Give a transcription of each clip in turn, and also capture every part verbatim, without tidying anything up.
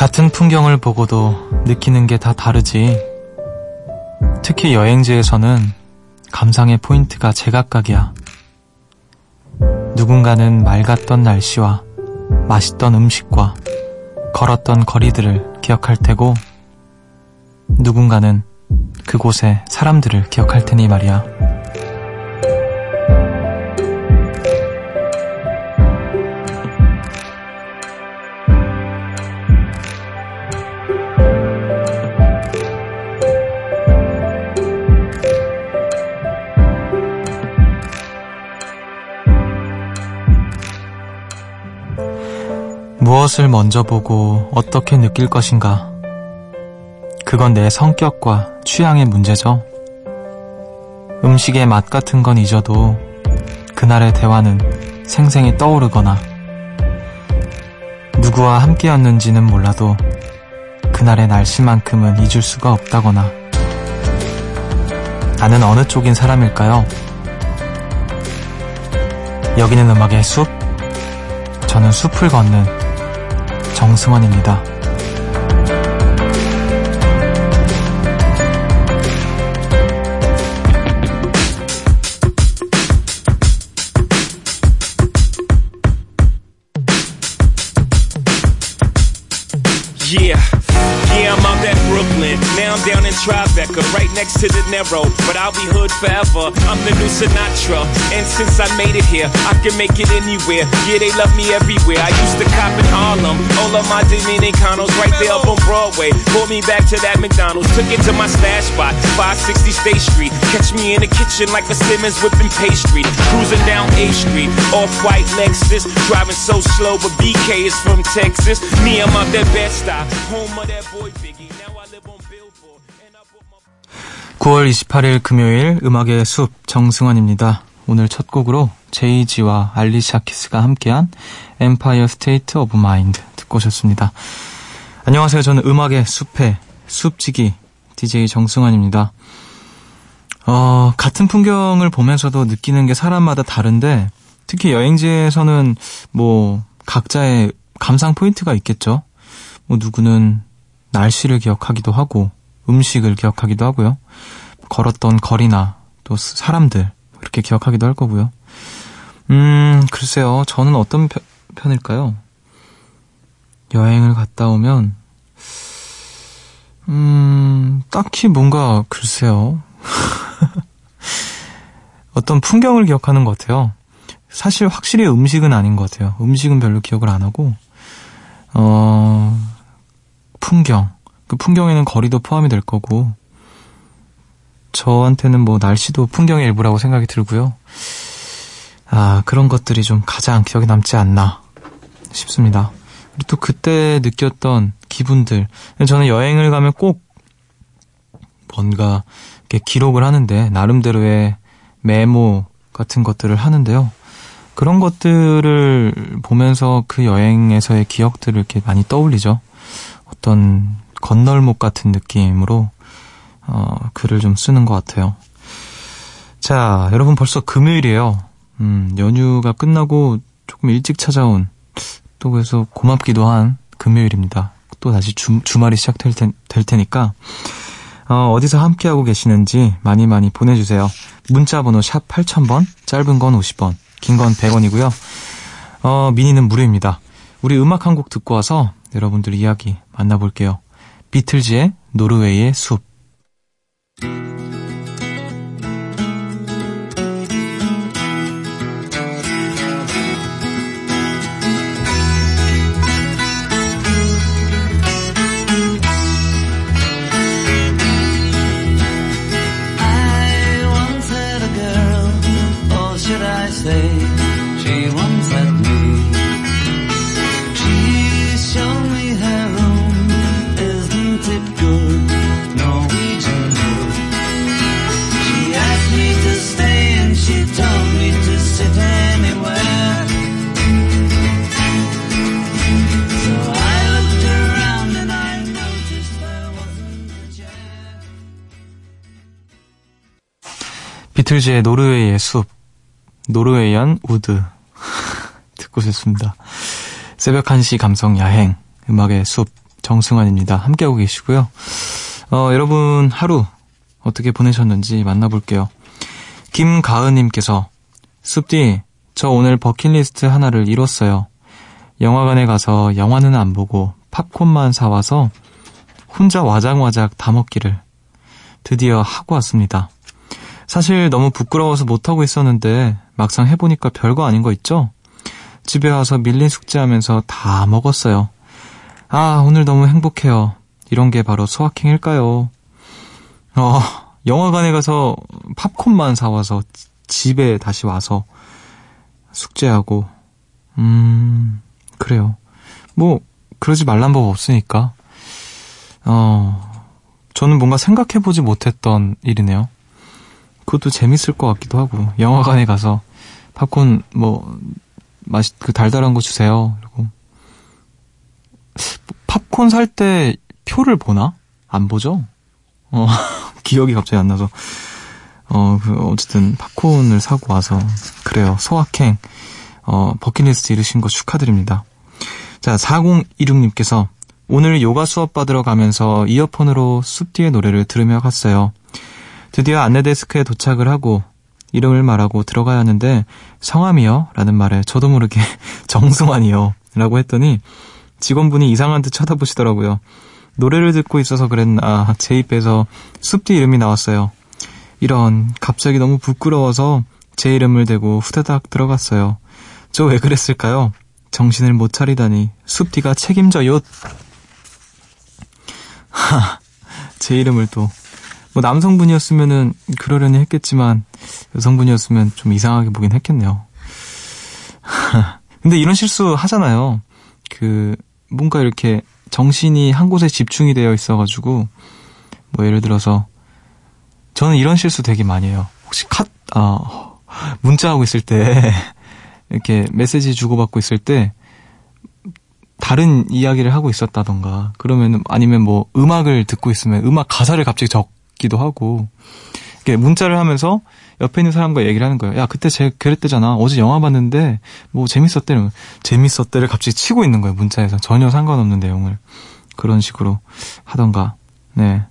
같은 풍경을 보고도 느끼는 게 다 다르지. 특히 여행지에서는 감상의 포인트가 제각각이야. 누군가는 맑았던 날씨와 맛있던 음식과 걸었던 거리들을 기억할 테고, 누군가는 그곳의 사람들을 기억할 테니 말이야. 무엇을 먼저 보고 어떻게 느낄 것인가? 그건 내 성격과 취향의 문제죠. 음식의 맛 같은 건 잊어도 그날의 대화는 생생히 떠오르거나, 누구와 함께였는지는 몰라도 그날의 날씨만큼은 잊을 수가 없다거나. 나는 어느 쪽인 사람일까요? 여기는 음악의 숲, 저는 숲을 걷는 정승환입니다. Yeah, yeah, I'm out at Brooklyn. Now I'm down in Tribeca, right next to the Narrow. But I'll be hood forever. I'm the new Sinatra, and since I made it here, I can make it anywhere. Yeah, they love me everywhere. I used to cop in Harlem. All of my Dominicanos right there up on Broadway. Pulled me back to that McDonald's, took it to my stash spot, five sixty State Street. Catch me in the kitchen like a Simmons whipping pastry. Cruising down A Street, off-white Lexus, driving so slow, but B K is from Texas. Me, I'm out that Bed-Stuy. 구월 이십팔일 금요일 음악의 숲 정승환입니다. 오늘 첫 곡으로 제이지와 알리샤 키스가 함께한 엠파이어 스테이트 오브 마인드 듣고 오셨습니다. 안녕하세요. 저는 음악의 숲의 숲지기 디제이 정승환입니다. 어, 같은 풍경을 보면서도 느끼는 게 사람마다 다른데, 특히 여행지에서는 뭐 각자의 감상 포인트가 있겠죠. 뭐 누구는 날씨를 기억하기도 하고 음식을 기억하기도 하고요. 걸었던 거리나 또 사람들 이렇게 기억하기도 할 거고요. 음, 글쎄요. 저는 어떤 편, 편일까요? 여행을 갔다 오면 음, 딱히 뭔가 글쎄요. 어떤 풍경을 기억하는 것 같아요. 사실 확실히 음식은 아닌 것 같아요. 음식은 별로 기억을 안 하고 어... 풍경. 그 풍경에는 거리도 포함이 될 거고, 저한테는 뭐 날씨도 풍경의 일부라고 생각이 들고요. 아, 그런 것들이 좀 가장 기억에 남지 않나 싶습니다. 그리고 또 그때 느꼈던 기분들. 저는 여행을 가면 꼭 뭔가 이렇게 기록을 하는데, 나름대로의 메모 같은 것들을 하는데요. 그런 것들을 보면서 그 여행에서의 기억들을 이렇게 많이 떠올리죠. 어떤 건널목 같은 느낌으로 어, 글을 좀 쓰는 것 같아요. 자, 여러분 벌써 금요일이에요. 음, 연휴가 끝나고 조금 일찍 찾아온, 또 그래서 고맙기도 한 금요일입니다. 또 다시 주, 주말이 시작될 테, 될 테니까 어, 어디서 함께하고 계시는지 많이 많이 보내주세요. 문자번호 샵 팔천 번, 짧은 건 오십 원, 긴 건 백 원이고요. 어, 미니는 무료입니다. 우리 음악 한 곡 듣고 와서 여러분들 이야기 만나볼게요. 비틀즈의 노르웨이의 숲. 비틀즈의 노르웨이의 숲, 노르웨이안 우드 듣고 싶습니다. 새벽 한 시 감성 야행, 음악의 숲 정승환입니다. 함께하고 계시고요. 어, 여러분 하루 어떻게 보내셨는지 만나볼게요. 김가은님께서 숲디, 저 오늘 버킷리스트 하나를 이뤘어요. 영화관에 가서 영화는 안 보고 팝콘만 사와서 혼자 와작와작 다 먹기를 드디어 하고 왔습니다. 사실 너무 부끄러워서 못하고 있었는데 막상 해보니까 별거 아닌 거 있죠? 집에 와서 밀린 숙제하면서 다 먹었어요. 아, 오늘 너무 행복해요. 이런 게 바로 소확행일까요? 어, 영화관에 가서 팝콘만 사와서 집에 다시 와서 숙제하고, 음, 그래요. 뭐 그러지 말란 법 없으니까. 어, 저는 뭔가 생각해보지 못했던 일이네요. 그것도 재밌을 것 같기도 하고, 영화관에 가서 팝콘 뭐 맛이 그 달달한 거 주세요. 그리고 팝콘 살 때 표를 보나? 안 보죠? 어, 기억이 갑자기 안 나서. 어, 그 어쨌든 팝콘을 사고 와서 그래요. 소확행. 어, 버킷리스트 이루신 거 축하드립니다. 자, 사공이육님께서 오늘 요가 수업 받으러 가면서 이어폰으로 숲디의 노래를 들으며 갔어요. 드디어 안내데스크에 도착을 하고 이름을 말하고 들어가야 하는데 성함이요? 라는 말에 저도 모르게 정승환이요 라고 했더니 직원분이 이상한 듯 쳐다보시더라고요. 노래를 듣고 있어서 그랬나 제 입에서 숲디 이름이 나왔어요. 이런, 갑자기 너무 부끄러워서 제 이름을 대고 후다닥 들어갔어요. 저 왜 그랬을까요? 정신을 못 차리다니 숲디가 책임져요. 하, 제 이름을 또 뭐 남성분이었으면은 그러려니 했겠지만 여성분이었으면 좀 이상하게 보긴 했겠네요. 근데 이런 실수 하잖아요. 그 뭔가 이렇게 정신이 한 곳에 집중이 되어 있어가지고 뭐 예를 들어서 저는 이런 실수 되게 많이 해요. 혹시 컷, 아, 문자하고 있을 때 이렇게 메시지 주고받고 있을 때 다른 이야기를 하고 있었다던가 그러면 아니면 뭐 음악을 듣고 있으면 음악 가사를 갑자기 적 기도 하고 이렇게 문자를 하면서 옆에 있는 사람과 얘기를 하는 거예요. 야, 그때 쟤 그랬대잖아. 어제 영화 봤는데 뭐 재밌었대. 재밌었대를 갑자기 치고 있는 거예요. 문자에서 전혀 상관없는 내용을 그런 식으로 하던가. 네.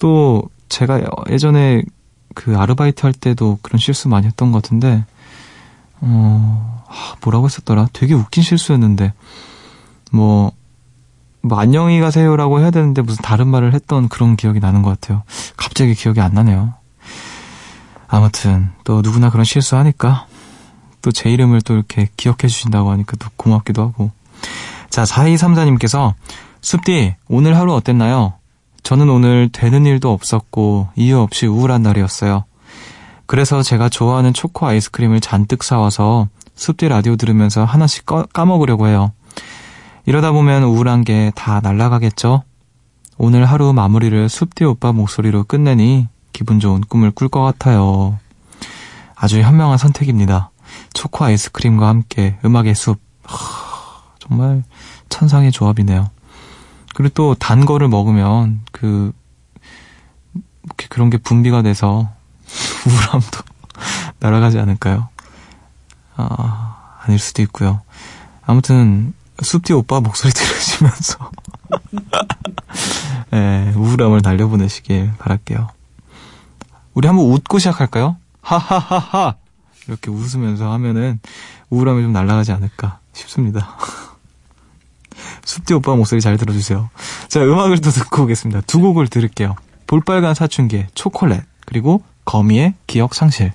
또 제가 예전에 그 아르바이트 할 때도 그런 실수 많이 했던 것 같은데 어, 뭐라고 했었더라? 되게 웃긴 실수였는데 뭐. 뭐 안녕히 가세요라고 해야 되는데 무슨 다른 말을 했던 그런 기억이 나는 것 같아요. 갑자기 기억이 안 나네요. 아무튼 또 누구나 그런 실수하니까 또 제 이름을 또 이렇게 기억해 주신다고 하니까 또 고맙기도 하고. 자, 사이삼사님께서 숲디 오늘 하루 어땠나요? 저는 오늘 되는 일도 없었고 이유 없이 우울한 날이었어요. 그래서 제가 좋아하는 초코 아이스크림을 잔뜩 사와서 숲디 라디오 들으면서 하나씩 꺼, 까먹으려고 해요. 이러다 보면 우울한 게 다 날아가겠죠? 오늘 하루 마무리를 숲디 오빠 목소리로 끝내니 기분 좋은 꿈을 꿀 것 같아요. 아주 현명한 선택입니다. 초코 아이스크림과 함께 음악의 숲. 하, 정말 천상의 조합이네요. 그리고 또 단 거를 먹으면 그, 이렇게 그런 게 분비가 돼서 우울함도 날아가지 않을까요? 아, 아닐 수도 있고요. 아무튼, 숲디 오빠 목소리 들으시면서 네, 우울함을 날려보내시길 바랄게요. 우리 한번 웃고 시작할까요? 하하하하 이렇게 웃으면서 하면은 우울함이 좀 날아가지 않을까 싶습니다. 숲디 오빠 목소리 잘 들어주세요. 자, 음악을 또 듣고 오겠습니다. 두 곡을 들을게요. 볼빨간 사춘기의 초콜릿 그리고 거미의 기억 상실.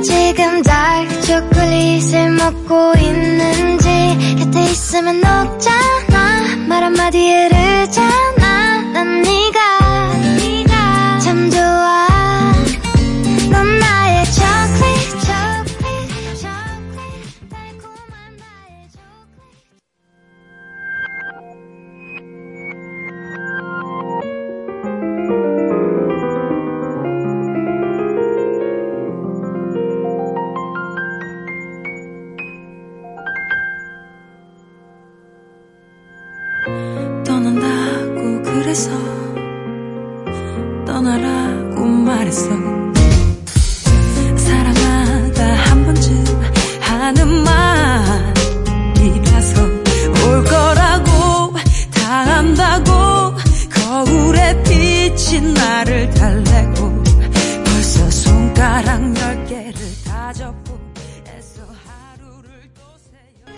지금 달 초콜릿을 먹고 있는지 곁에 있으면 녹잖아 말 한마디에 흐르잖아 난 네가, 네가 참 좋아 넌 나의 초콜릿 초콜릿 초콜릿 달콤한 나의 초콜릿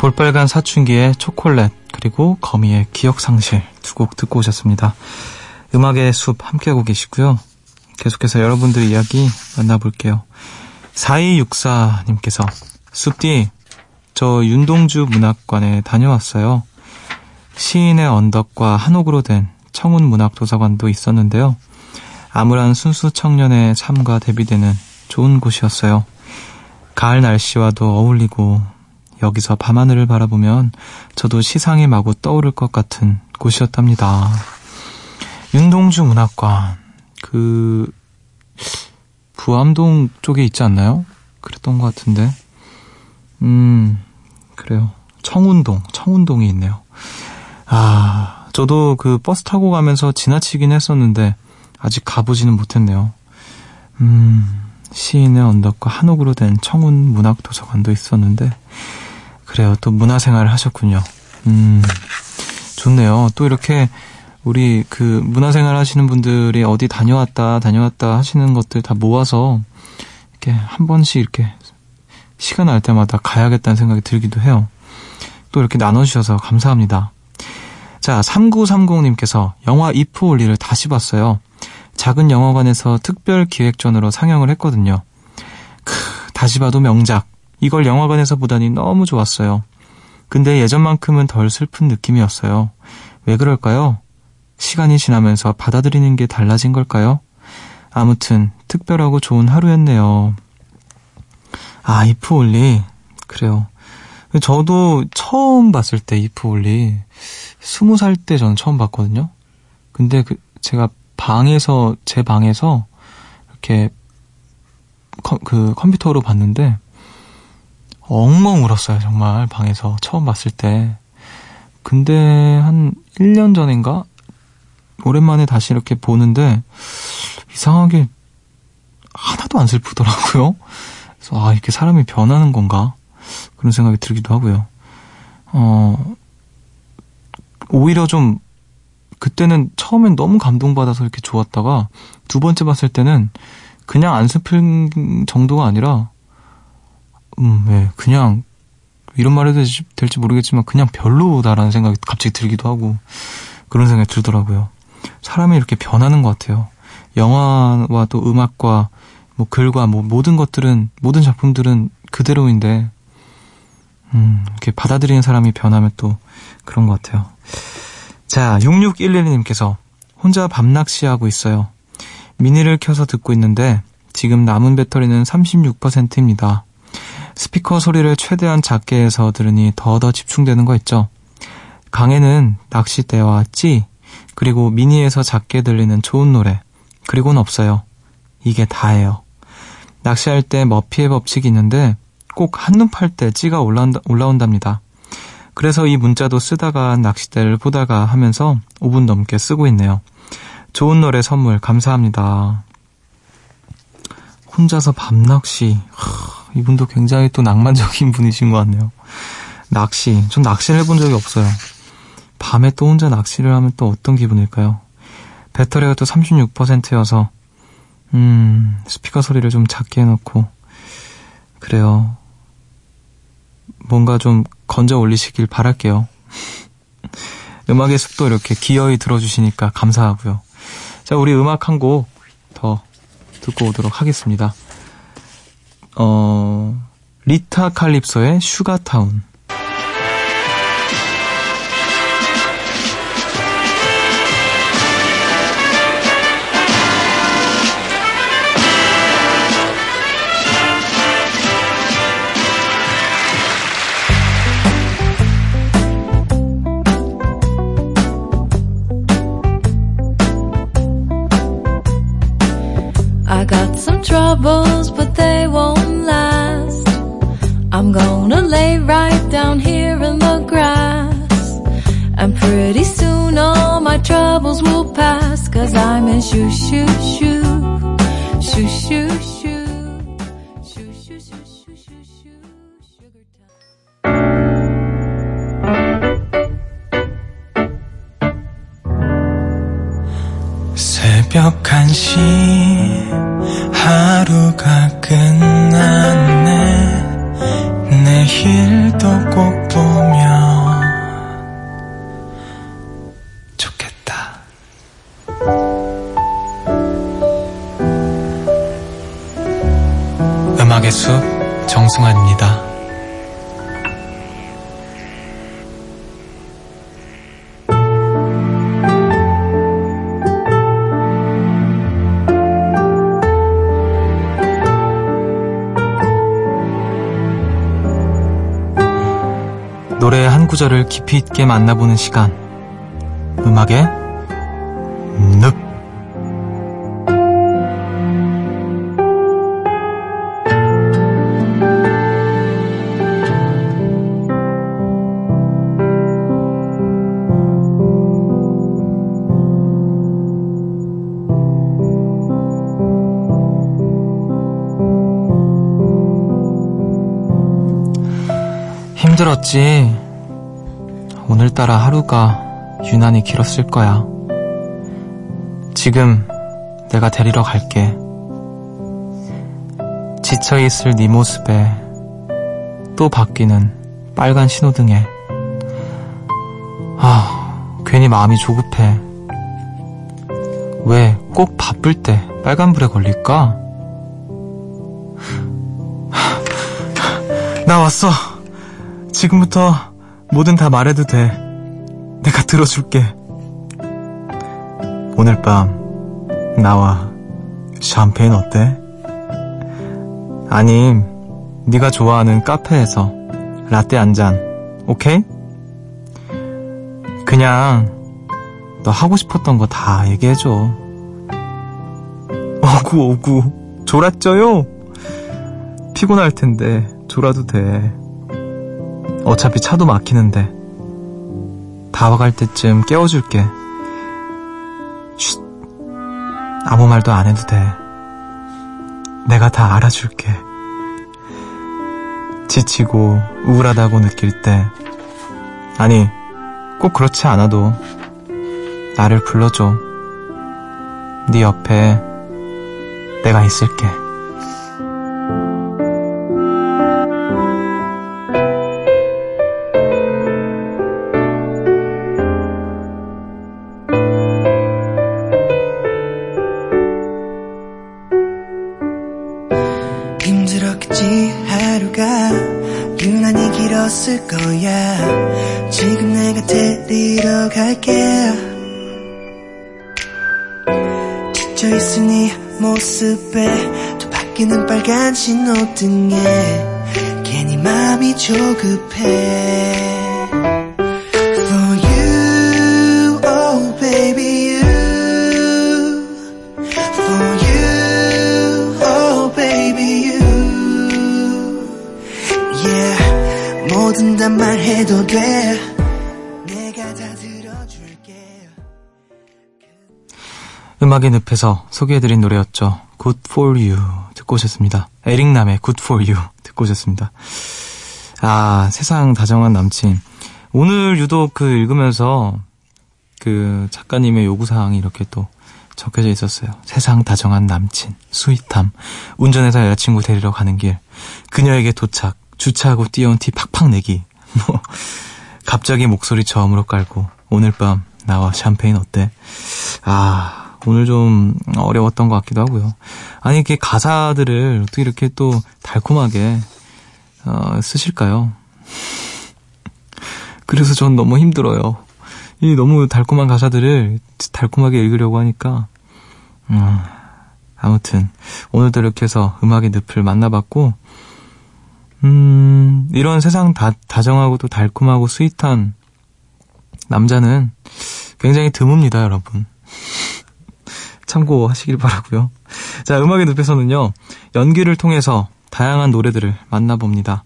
볼빨간 사춘기의 초콜릿 그리고 거미의 기억상실 두 곡 듣고 오셨습니다. 음악의 숲 함께하고 계시고요. 계속해서 여러분들 이야기 만나볼게요. 사이육사님께서 숲디 저 윤동주 문학관에 다녀왔어요. 시인의 언덕과 한옥으로 된 청운문학도서관도 있었는데요. 암울한 순수 청년의 삶과 대비되는 좋은 곳이었어요. 가을 날씨와도 어울리고 여기서 밤하늘을 바라보면 저도 시상이 마구 떠오를 것 같은 곳이었답니다. 윤동주 문학관 그 부암동 쪽에 있지 않나요? 그랬던 것 같은데 음 그래요. 청운동 청운동이 있네요. 아 저도 그 버스 타고 가면서 지나치긴 했었는데 아직 가보지는 못했네요. 음 시인의 언덕과 한옥으로 된 청운 문학도서관도 있었는데 그래요. 또 문화생활을 하셨군요. 음 좋네요. 또 이렇게 우리 그 문화생활 하시는 분들이 어디 다녀왔다 다녀왔다 하시는 것들 다 모아서 이렇게 한 번씩 이렇게 시간 날 때마다 가야겠다는 생각이 들기도 해요. 또 이렇게 나눠주셔서 감사합니다. 자 삼구삼공님께서 영화 이프올리를 다시 봤어요. 작은 영화관에서 특별 기획전으로 상영을 했거든요. 크, 다시 봐도 명작. 이걸 영화관에서 보다니 너무 좋았어요. 근데 예전만큼은 덜 슬픈 느낌이었어요. 왜 그럴까요? 시간이 지나면서 받아들이는 게 달라진 걸까요? 아무튼 특별하고 좋은 하루였네요. 아, 이프올리. 그래요. 저도 처음 봤을 때 이프올리 스무 살 때 저는 처음 봤거든요. 근데 그 제가 방에서 제 방에서 이렇게 컴, 그 컴퓨터로 봤는데 엉엉 울었어요. 정말 방에서 처음 봤을 때. 근데 한 일 년 전인가 오랜만에 다시 이렇게 보는데 이상하게 하나도 안 슬프더라고요. 그래서 아 이렇게 사람이 변하는 건가 그런 생각이 들기도 하고요. 어 오히려 좀 그때는 처음엔 너무 감동받아서 이렇게 좋았다가 두 번째 봤을 때는 그냥 안 슬픈 정도가 아니라 음, 네, 그냥 이런 말 해도 될지, 될지 모르겠지만 그냥 별로다라는 생각이 갑자기 들기도 하고 그런 생각이 들더라고요. 사람이 이렇게 변하는 것 같아요. 영화와 또 음악과 뭐 글과 뭐 모든 것들은 모든 작품들은 그대로인데 음, 이렇게 받아들이는 사람이 변하면 또 그런 것 같아요. 자, 육육일일님께서 혼자 밤낚시하고 있어요. 미니를 켜서 듣고 있는데 지금 남은 배터리는 삼십육 퍼센트입니다. 스피커 소리를 최대한 작게 해서 들으니 더더 집중되는 거 있죠. 강에는 낚싯대와 찌, 그리고 미니에서 작게 들리는 좋은 노래, 그리고는 없어요. 이게 다예요. 낚시할 때 머피의 법칙이 있는데 꼭 한눈 팔 때 찌가 올라온다, 올라온답니다. 그래서 이 문자도 쓰다가 낚싯대를 보다가 하면서 오 분 넘게 쓰고 있네요. 좋은 노래 선물 감사합니다. 혼자서 밤낚시. 이분도 굉장히 또 낭만적인 분이신 것 같네요. 낚시. 전 낚시를 해본 적이 없어요. 밤에 또 혼자 낚시를 하면 또 어떤 기분일까요? 배터리가 또 삼십육 퍼센트여서 음, 스피커 소리를 좀 작게 해놓고 그래요. 뭔가 좀 건져 올리시길 바랄게요. 음악의 숲도 이렇게 기어이 들어주시니까 감사하고요. 자, 우리 음악 한 곡 더 듣고 오도록 하겠습니다. 어, 리타 칼립소의 슈가타운. Troubles, but they won't last. I'm gonna lay right down here in the grass. And pretty soon all my troubles will pass. Cause I'm in shoo shoo shoo. Shoo shoo shoo. 새벽 한 시 하루가 끝났네. 내 힐도 꼭 보면 좋겠다. 음악의 숲 정승환입니다. 노래의 한 구절을 깊이 있게 만나보는 시간, 음악의 늪. 힘들었지. 오늘따라 하루가 유난히 길었을 거야. 지금 내가 데리러 갈게. 지쳐있을 네 모습에 또 바뀌는 빨간 신호등에 아, 괜히 마음이 조급해. 왜 꼭 바쁠 때 빨간불에 걸릴까? 나 왔어. 지금부터 뭐든 다 말해도 돼. 내가 들어줄게. 오늘 밤 나와 샴페인 어때? 아님 네가 좋아하는 카페에서 라떼 한 잔 오케이? 그냥 너 하고 싶었던 거 다 얘기해줘. 어구 어구 졸았죠요? 피곤할 텐데 졸아도 돼. 어차피 차도 막히는데 다 와갈 때쯤 깨워줄게. 쉿, 아무 말도 안 해도 돼. 내가 다 알아줄게. 지치고 우울하다고 느낄 때, 아니 꼭 그렇지 않아도 나를 불러줘. 네 옆에 내가 있을게. 거야. 지금 내가 데리러 갈게. 지쳐있을 네 모습에 또 바뀌는 빨간 신호등에 괜히 마음이 조급해. For you, oh baby you. For you, oh baby you. Yeah. 뭐든 다 말해도 돼. 내가 다 들어줄게. 음악의 늪에서 소개해드린 노래였죠. Good for you 듣고 오셨습니다. 에릭남의 Good for you 듣고 오셨습니다. 아, 세상 다정한 남친. 오늘 유독 그 읽으면서 그 작가님의 요구사항이 이렇게 또 적혀져 있었어요. 세상 다정한 남친, 스윗함, 운전해서 여자친구 데리러 가는 길, 그녀에게 도착, 주차하고 뛰어온 티 팍팍 내기, 뭐 갑자기 목소리 저음으로 깔고, 오늘 밤 나와 샴페인 어때? 아, 오늘 좀 어려웠던 것 같기도 하고요. 아니, 이렇게 가사들을 어떻게 이렇게 또 달콤하게 어, 쓰실까요? 그래서 전 너무 힘들어요. 이 너무 달콤한 가사들을 달콤하게 읽으려고 하니까. 음, 아무튼 오늘도 이렇게 해서 음악의 늪을 만나봤고, 음, 이런 세상 다, 다정하고 또 달콤하고 스윗한 남자는 굉장히 드뭅니다, 여러분. 참고하시길 바라고요. 자, 음악의 늪에서는요, 연기를 통해서 다양한 노래들을 만나봅니다.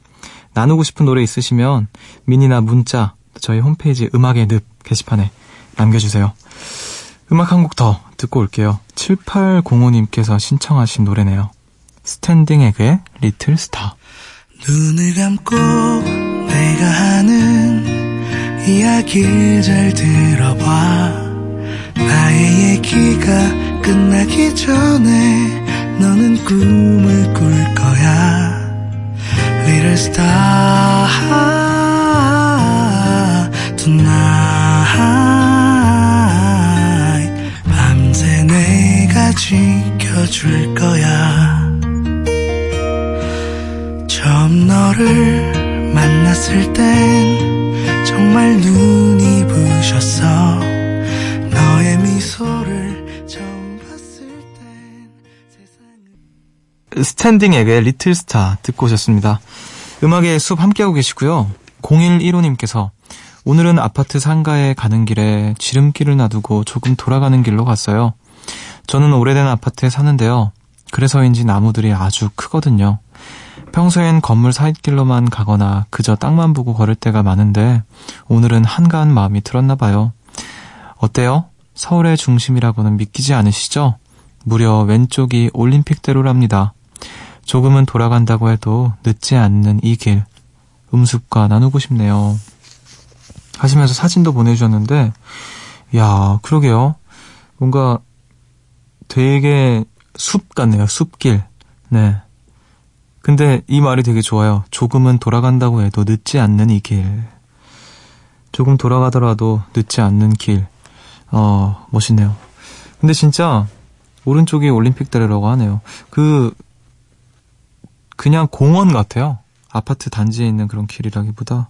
나누고 싶은 노래 있으시면 미니나 문자, 저희 홈페이지 음악의 늪 게시판에 남겨주세요. 음악 한 곡 더 듣고 올게요. 칠팔공오님께서 신청하신 노래네요. 스탠딩 에그의 리틀 스타. 눈을 감고 내가 하는 이야기를 잘 들어봐. 나의 얘기가 끝나기 전에 너는 꿈을 꿀 거야. Little 리틀 스타 tonight 밤새 내가 지켜줄 거야. 처음 너를 만났을 땐 정말 눈이 부셨어. 너의 미소를 처음 봤을 땐 세상은... 스탠딩 에그의 리틀 스타 듣고 오셨습니다. 음악의 숲 함께하고 계시고요. 공일일호님께서 오늘은 아파트 상가에 가는 길에 지름길을 놔두고 조금 돌아가는 길로 갔어요. 저는 오래된 아파트에 사는데요. 그래서인지 나무들이 아주 크거든요. 평소엔 건물 사이길로만 가거나 그저 땅만 보고 걸을 때가 많은데 오늘은 한가한 마음이 들었나 봐요. 어때요? 서울의 중심이라고는 믿기지 않으시죠? 무려 왼쪽이 올림픽대로랍니다. 조금은 돌아간다고 해도 늦지 않는 이 길. 음습과 나누고 싶네요. 하시면서 사진도 보내주셨는데 야, 그러게요. 뭔가 되게 숲 같네요. 숲길. 네. 근데 이 말이 되게 좋아요. 조금은 돌아간다고 해도 늦지 않는 이 길. 조금 돌아가더라도 늦지 않는 길. 어, 멋있네요. 근데 진짜 오른쪽이 올림픽대로라고 하네요. 그 그냥 공원 같아요. 아파트 단지에 있는 그런 길이라기보다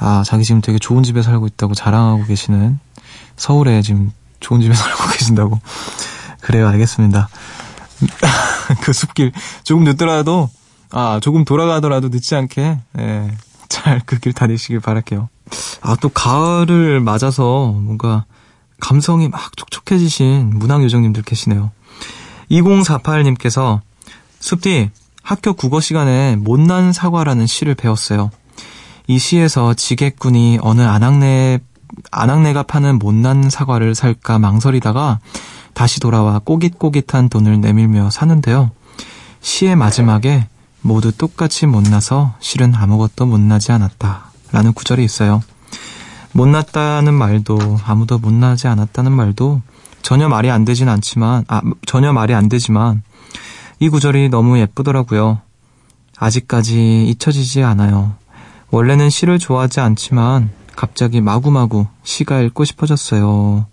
아, 자기 지금 되게 좋은 집에 살고 있다고 자랑하고 계시는 서울에 지금 좋은 집에 살고 계신다고. 그래요, 알겠습니다. 그 숲길 조금 늦더라도 아 조금 돌아가더라도 늦지 않게 예, 잘 그 길 다니시길 바랄게요. 아 또 가을을 맞아서 뭔가 감성이 막 촉촉해지신 문학요정님들 계시네요. 이공사팔님께서 숲디 학교 국어 시간에 못난 사과라는 시를 배웠어요. 이 시에서 지게꾼이 어느 안학내 안학내가 파는 못난 사과를 살까 망설이다가 다시 돌아와 꼬깃꼬깃한 돈을 내밀며 사는데요. 시의 마지막에 모두 똑같이 못나서 실은 아무것도 못나지 않았다 라는 구절이 있어요. 못났다는 말도 아무도 못나지 않았다는 말도 전혀 말이 안 되진 않지만 아, 전혀 말이 안 되지만 이 구절이 너무 예쁘더라고요. 아직까지 잊혀지지 않아요. 원래는 시를 좋아하지 않지만 갑자기 마구마구 시가 읽고 싶어졌어요.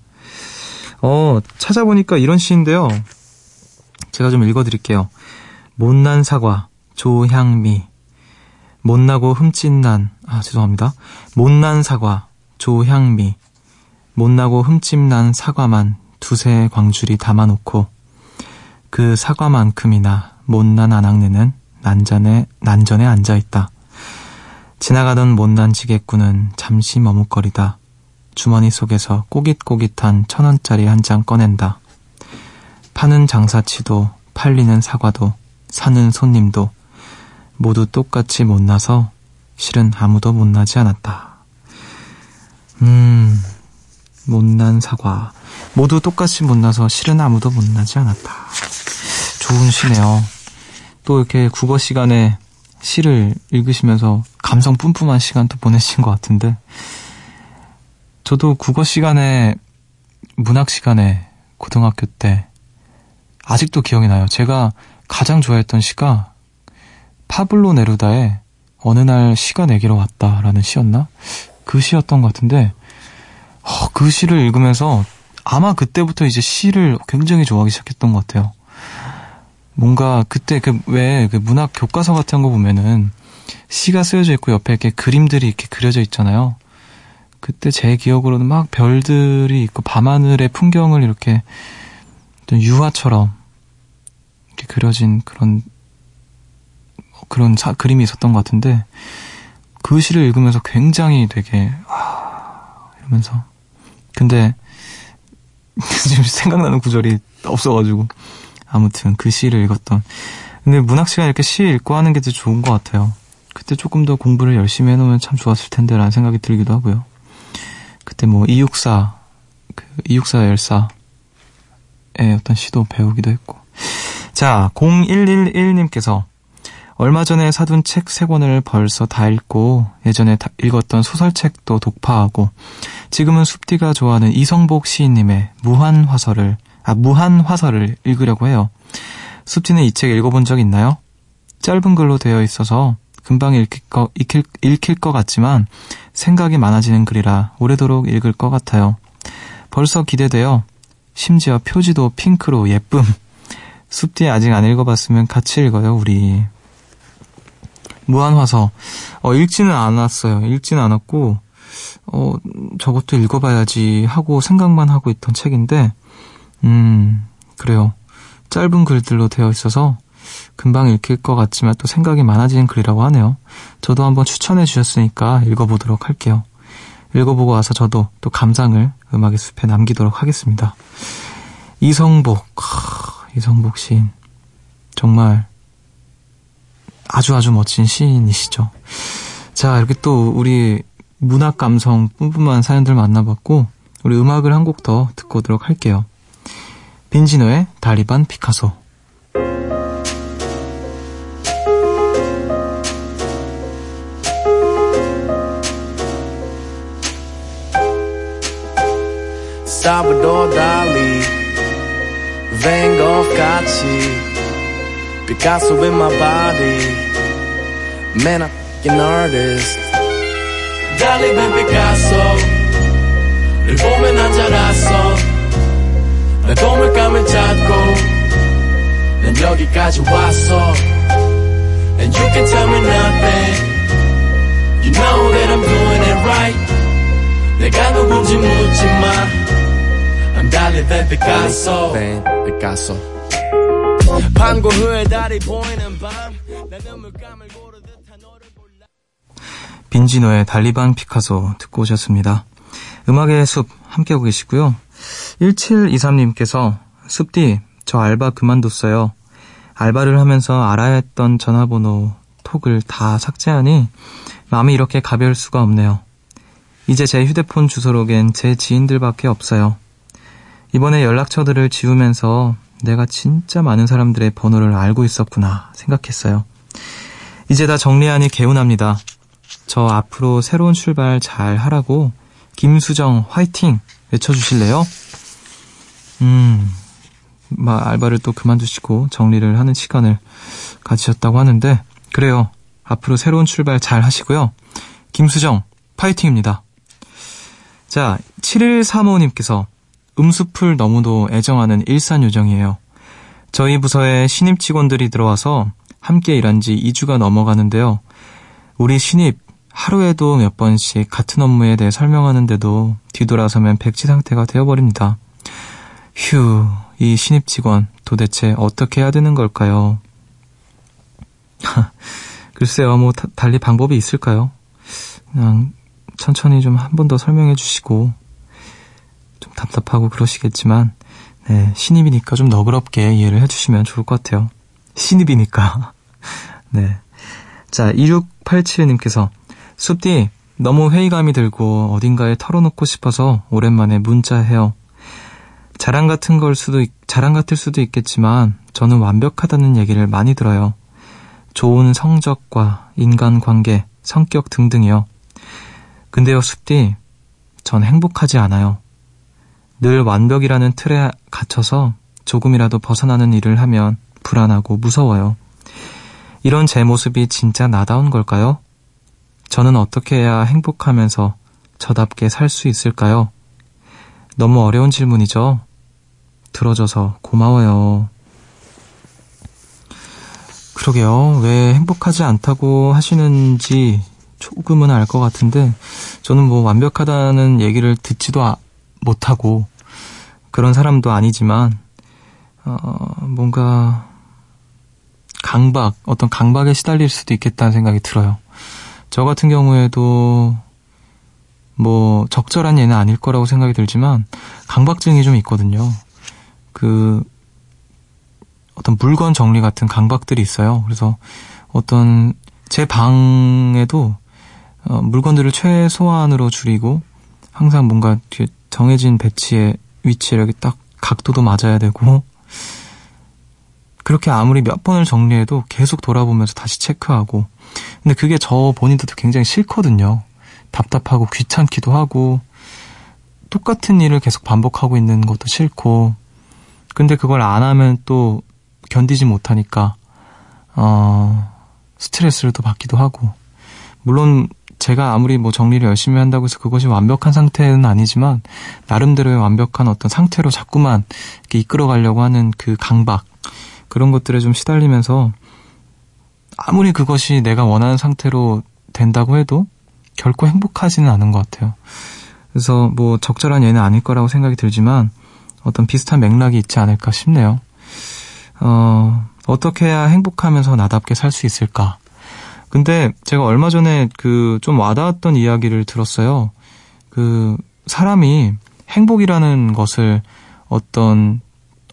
어, 찾아보니까 이런 시인데요. 제가 좀 읽어드릴게요. 못난 사과, 조향미. 못나고 흠찐 난, 아, 죄송합니다. 못난 사과, 조향미. 못나고 흠찜 난 사과만 두세 광줄이 담아놓고 그 사과만큼이나 못난 안학내는 난전에, 난전에 앉아있다. 지나가던 못난 지게꾼은 잠시 머뭇거리다. 주머니 속에서 꼬깃꼬깃한 천 원짜리 한 장 꺼낸다. 파는 장사치도 팔리는 사과도 사는 손님도 모두 똑같이 못나서 실은 아무도 못나지 않았다. 음, 못난 사과. 모두 똑같이 못나서 실은 아무도 못나지 않았다. 좋은 시네요. 또 이렇게 국어 시간에 시를 읽으시면서 감성 뿜뿜한 시간도 보내신 것 같은데 저도 국어 시간에, 문학 시간에, 고등학교 때, 아직도 기억이 나요. 제가 가장 좋아했던 시가, 파블로 네루다의 어느 날 시가 내기로 왔다라는 시였나? 그 시였던 것 같은데, 어, 그 시를 읽으면서 아마 그때부터 이제 시를 굉장히 좋아하기 시작했던 것 같아요. 뭔가 그때 그, 왜, 그 문학 교과서 같은 거 보면은 시가 쓰여져 있고 옆에 이렇게 그림들이 이렇게 그려져 있잖아요. 그때 제 기억으로는 막 별들이 있고 밤하늘의 풍경을 이렇게 유화처럼 이렇게 그려진 그런 그런 사, 그림이 있었던 것 같은데 그 시를 읽으면서 굉장히 되게 와 이러면서 근데 지금 생각나는 구절이 없어가지고 아무튼 그 시를 읽었던 근데 문학 시간 이렇게 시 읽고 하는 게 되게 좋은 것 같아요. 그때 조금 더 공부를 열심히 해놓으면 참 좋았을 텐데 라는 생각이 들기도 하고요. 그때 뭐 이육사, 그 이육사 열사의 어떤 시도 배우기도 했고. 자, 공일일일님께서 얼마 전에 사둔 책 세 권을 벌써 다 읽고 예전에 다 읽었던 소설책도 독파하고 지금은 숲디가 좋아하는 이성복 시인님의 무한화서를 아 무한화서를 읽으려고 해요. 숲디는 이 책 읽어본 적 있나요? 짧은 글로 되어 있어서 금방 읽힐 거, 읽힐, 읽힐 것 같지만 생각이 많아지는 글이라 오래도록 읽을 것 같아요. 벌써 기대돼요. 심지어 표지도 핑크로 예쁨. 숲 뒤에 아직 안 읽어봤으면 같이 읽어요, 우리. 무한화서. 어, 읽지는 않았어요. 읽지는 않았고, 어, 저것도 읽어봐야지 하고 생각만 하고 있던 책인데, 음, 그래요. 짧은 글들로 되어 있어서 금방 읽힐 것 같지만 또 생각이 많아지는 글이라고 하네요. 저도 한번 추천해 주셨으니까 읽어보도록 할게요. 읽어보고 와서 저도 또 감상을 음악의 숲에 남기도록 하겠습니다. 이성복, 이성복 시인. 정말 아주 아주 멋진 시인이시죠. 자, 이렇게 또 우리 문학 감성 뿜뿜한 사연들 만나봤고 우리 음악을 한 곡 더 듣고 오도록 할게요. 빈지노의 달리반 피카소. 살바도르 달리, 밴 고흐 같이, 피카소 in my body, man I'm an artist. 달리반 피카소를 보면 난 자랐어. 난 동물감을 찾고 난 여기까지 왔어. And you can tell me nothing, you know that I'm doing it right. 내가 누군지 묻지 마. I'm 달리 밴 피카소. 밴 피카소. 밤과 후에 달이 보이는 밤. 나는 물감을 고르 듯한 너를 골라. 빈지노의 달리반 피카소 듣고 오셨습니다. 음악의 숲 함께하고 계시고요. 일칠이삼님께서 숲디 저 알바 그만뒀어요. 알바를 하면서 알아야 했던 전화번호, 톡을 다 삭제하니 마음이 이렇게 가벼울 수가 없네요. 이제 제 휴대폰 주소록엔 제 지인들밖에 없어요. 이번에 연락처들을 지우면서 내가 진짜 많은 사람들의 번호를 알고 있었구나 생각했어요. 이제 다 정리하니 개운합니다. 저 앞으로 새로운 출발 잘 하라고 김수정 화이팅 외쳐주실래요? 음, 막 알바를 또 그만두시고 정리를 하는 시간을 가지셨다고 하는데 그래요. 앞으로 새로운 출발 잘 하시고요. 김수정 파이팅입니다. 자, 칠일삼오님께서 음수풀 너무도 애정하는 일산요정이에요. 저희 부서에 신입 직원들이 들어와서 함께 일한 지 이주가 넘어가는데요. 우리 신입 하루에도 몇 번씩 같은 업무에 대해 설명하는데도 뒤돌아서면 백지 상태가 되어버립니다. 휴, 이 신입 직원 도대체 어떻게 해야 되는 걸까요? 글쎄요, 뭐 다, 달리 방법이 있을까요? 그냥 천천히 좀 한 번 더 설명해 주시고 좀 답답하고 그러시겠지만 네, 신입이니까 좀 너그럽게 이해를 해주시면 좋을 것 같아요. 신입이니까. 네. 자, 이육팔칠님께서 숲디 너무 회의감이 들고 어딘가에 털어놓고 싶어서 오랜만에 문자해요. 자랑 같은 걸 수도 자랑 같을 수도 있겠지만 저는 완벽하다는 얘기를 많이 들어요. 좋은 성적과 인간관계, 성격 등등이요. 근데요 숲디 전 행복하지 않아요. 늘 완벽이라는 틀에 갇혀서 조금이라도 벗어나는 일을 하면 불안하고 무서워요. 이런 제 모습이 진짜 나다운 걸까요? 저는 어떻게 해야 행복하면서 저답게 살 수 있을까요? 너무 어려운 질문이죠. 들어줘서 고마워요. 그러게요. 왜 행복하지 않다고 하시는지 조금은 알 것 같은데 저는 뭐 완벽하다는 얘기를 듣지도 아, 못하고 그런 사람도 아니지만 어, 뭔가 강박, 어떤 강박에 시달릴 수도 있겠다는 생각이 들어요. 저 같은 경우에도 뭐 적절한 예는 아닐 거라고 생각이 들지만 강박증이 좀 있거든요. 그 어떤 물건 정리 같은 강박들이 있어요. 그래서 어떤 제 방에도 어, 물건들을 최소한으로 줄이고 항상 뭔가 이렇게 정해진 배치의 위치에 이렇게 딱 각도도 맞아야 되고 그렇게 아무리 몇 번을 정리해도 계속 돌아보면서 다시 체크하고 근데 그게 저 본인도 굉장히 싫거든요. 답답하고 귀찮기도 하고 똑같은 일을 계속 반복하고 있는 것도 싫고 근데 그걸 안 하면 또 견디지 못하니까 어, 스트레스를 또 받기도 하고. 물론 제가 아무리 뭐 정리를 열심히 한다고 해서 그것이 완벽한 상태는 아니지만 나름대로의 완벽한 어떤 상태로 자꾸만 이렇게 이끌어가려고 하는 그 강박, 그런 것들에 좀 시달리면서 아무리 그것이 내가 원하는 상태로 된다고 해도 결코 행복하지는 않은 것 같아요. 그래서 뭐 적절한 예는 아닐 거라고 생각이 들지만 어떤 비슷한 맥락이 있지 않을까 싶네요. 어, 어떻게 해야 행복하면서 나답게 살 수 있을까? 근데 제가 얼마 전에 그 좀 와닿았던 이야기를 들었어요. 그 사람이 행복이라는 것을 어떤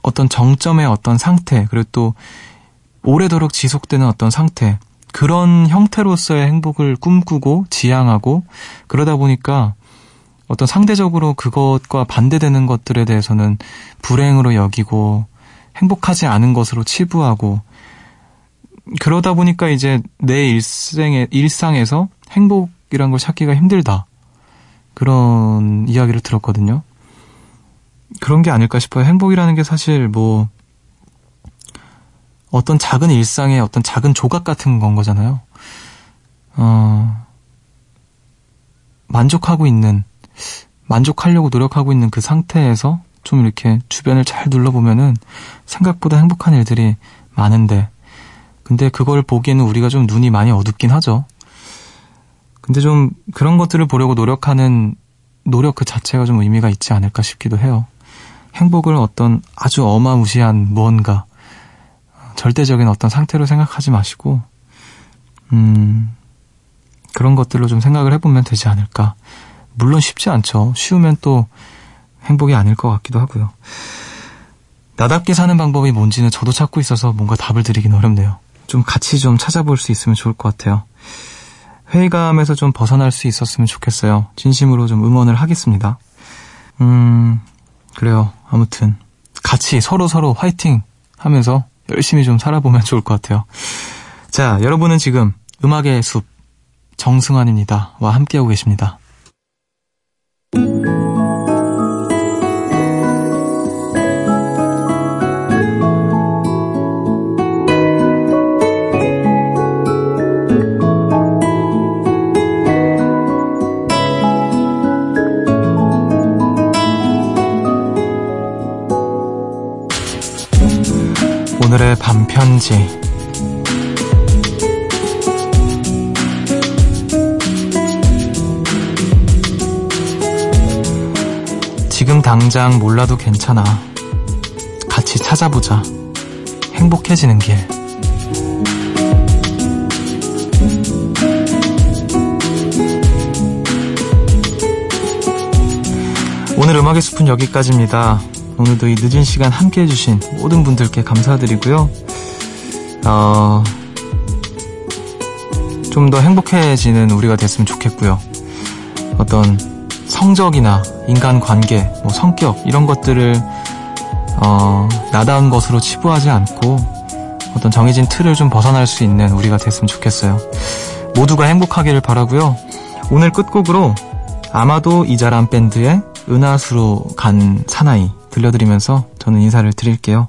어떤 정점의 어떤 상태, 그리고 또 오래도록 지속되는 어떤 상태, 그런 형태로서의 행복을 꿈꾸고 지향하고, 그러다 보니까 어떤 상대적으로 그것과 반대되는 것들에 대해서는 불행으로 여기고 행복하지 않은 것으로 치부하고, 그러다 보니까 이제 내 일생에, 일상에서 행복이란 걸 찾기가 힘들다, 그런 이야기를 들었거든요. 그런 게 아닐까 싶어요. 행복이라는 게 사실 뭐 어떤 작은 일상의 어떤 작은 조각 같은 건 거잖아요. 어, 만족하고 있는, 만족하려고 노력하고 있는 그 상태에서 좀 이렇게 주변을 잘 눌러보면은 생각보다 행복한 일들이 많은데, 근데 그걸 보기에는 우리가 좀 눈이 많이 어둡긴 하죠. 근데 좀 그런 것들을 보려고 노력하는 노력 그 자체가 좀 의미가 있지 않을까 싶기도 해요. 행복을 어떤 아주 어마무시한 무언가, 절대적인 어떤 상태로 생각하지 마시고 음, 그런 것들로 좀 생각을 해보면 되지 않을까. 물론 쉽지 않죠. 쉬우면 또 행복이 아닐 것 같기도 하고요. 나답게 사는 방법이 뭔지는 저도 찾고 있어서 뭔가 답을 드리긴 어렵네요. 좀 같이 좀 찾아볼 수 있으면 좋을 것 같아요. 회의감에서 좀 벗어날 수 있었으면 좋겠어요. 진심으로 좀 응원을 하겠습니다. 음, 그래요. 아무튼 같이 서로서로 화이팅 하면서 열심히 좀 살아보면 좋을 것 같아요. 자, 여러분은 지금 음악의 숲 정승환입니다. 와 함께하고 계십니다. 오늘의 밤편지. 지금 당장 몰라도 괜찮아. 같이 찾아보자. 행복해지는 길. 오늘 음악의 숲은 여기까지입니다. 오늘도 이 늦은 시간 함께해 주신 모든 분들께 감사드리고요. 어, 좀 더 행복해지는 우리가 됐으면 좋겠고요. 어떤 성적이나 인간관계, 뭐 성격 이런 것들을 어, 나다운 것으로 치부하지 않고 어떤 정해진 틀을 좀 벗어날 수 있는 우리가 됐으면 좋겠어요. 모두가 행복하기를 바라고요. 오늘 끝곡으로 아마도 이자람 밴드의 은하수로 간 사나이 들려드리면서 저는 인사를 드릴게요.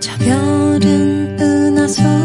저 별은 은하수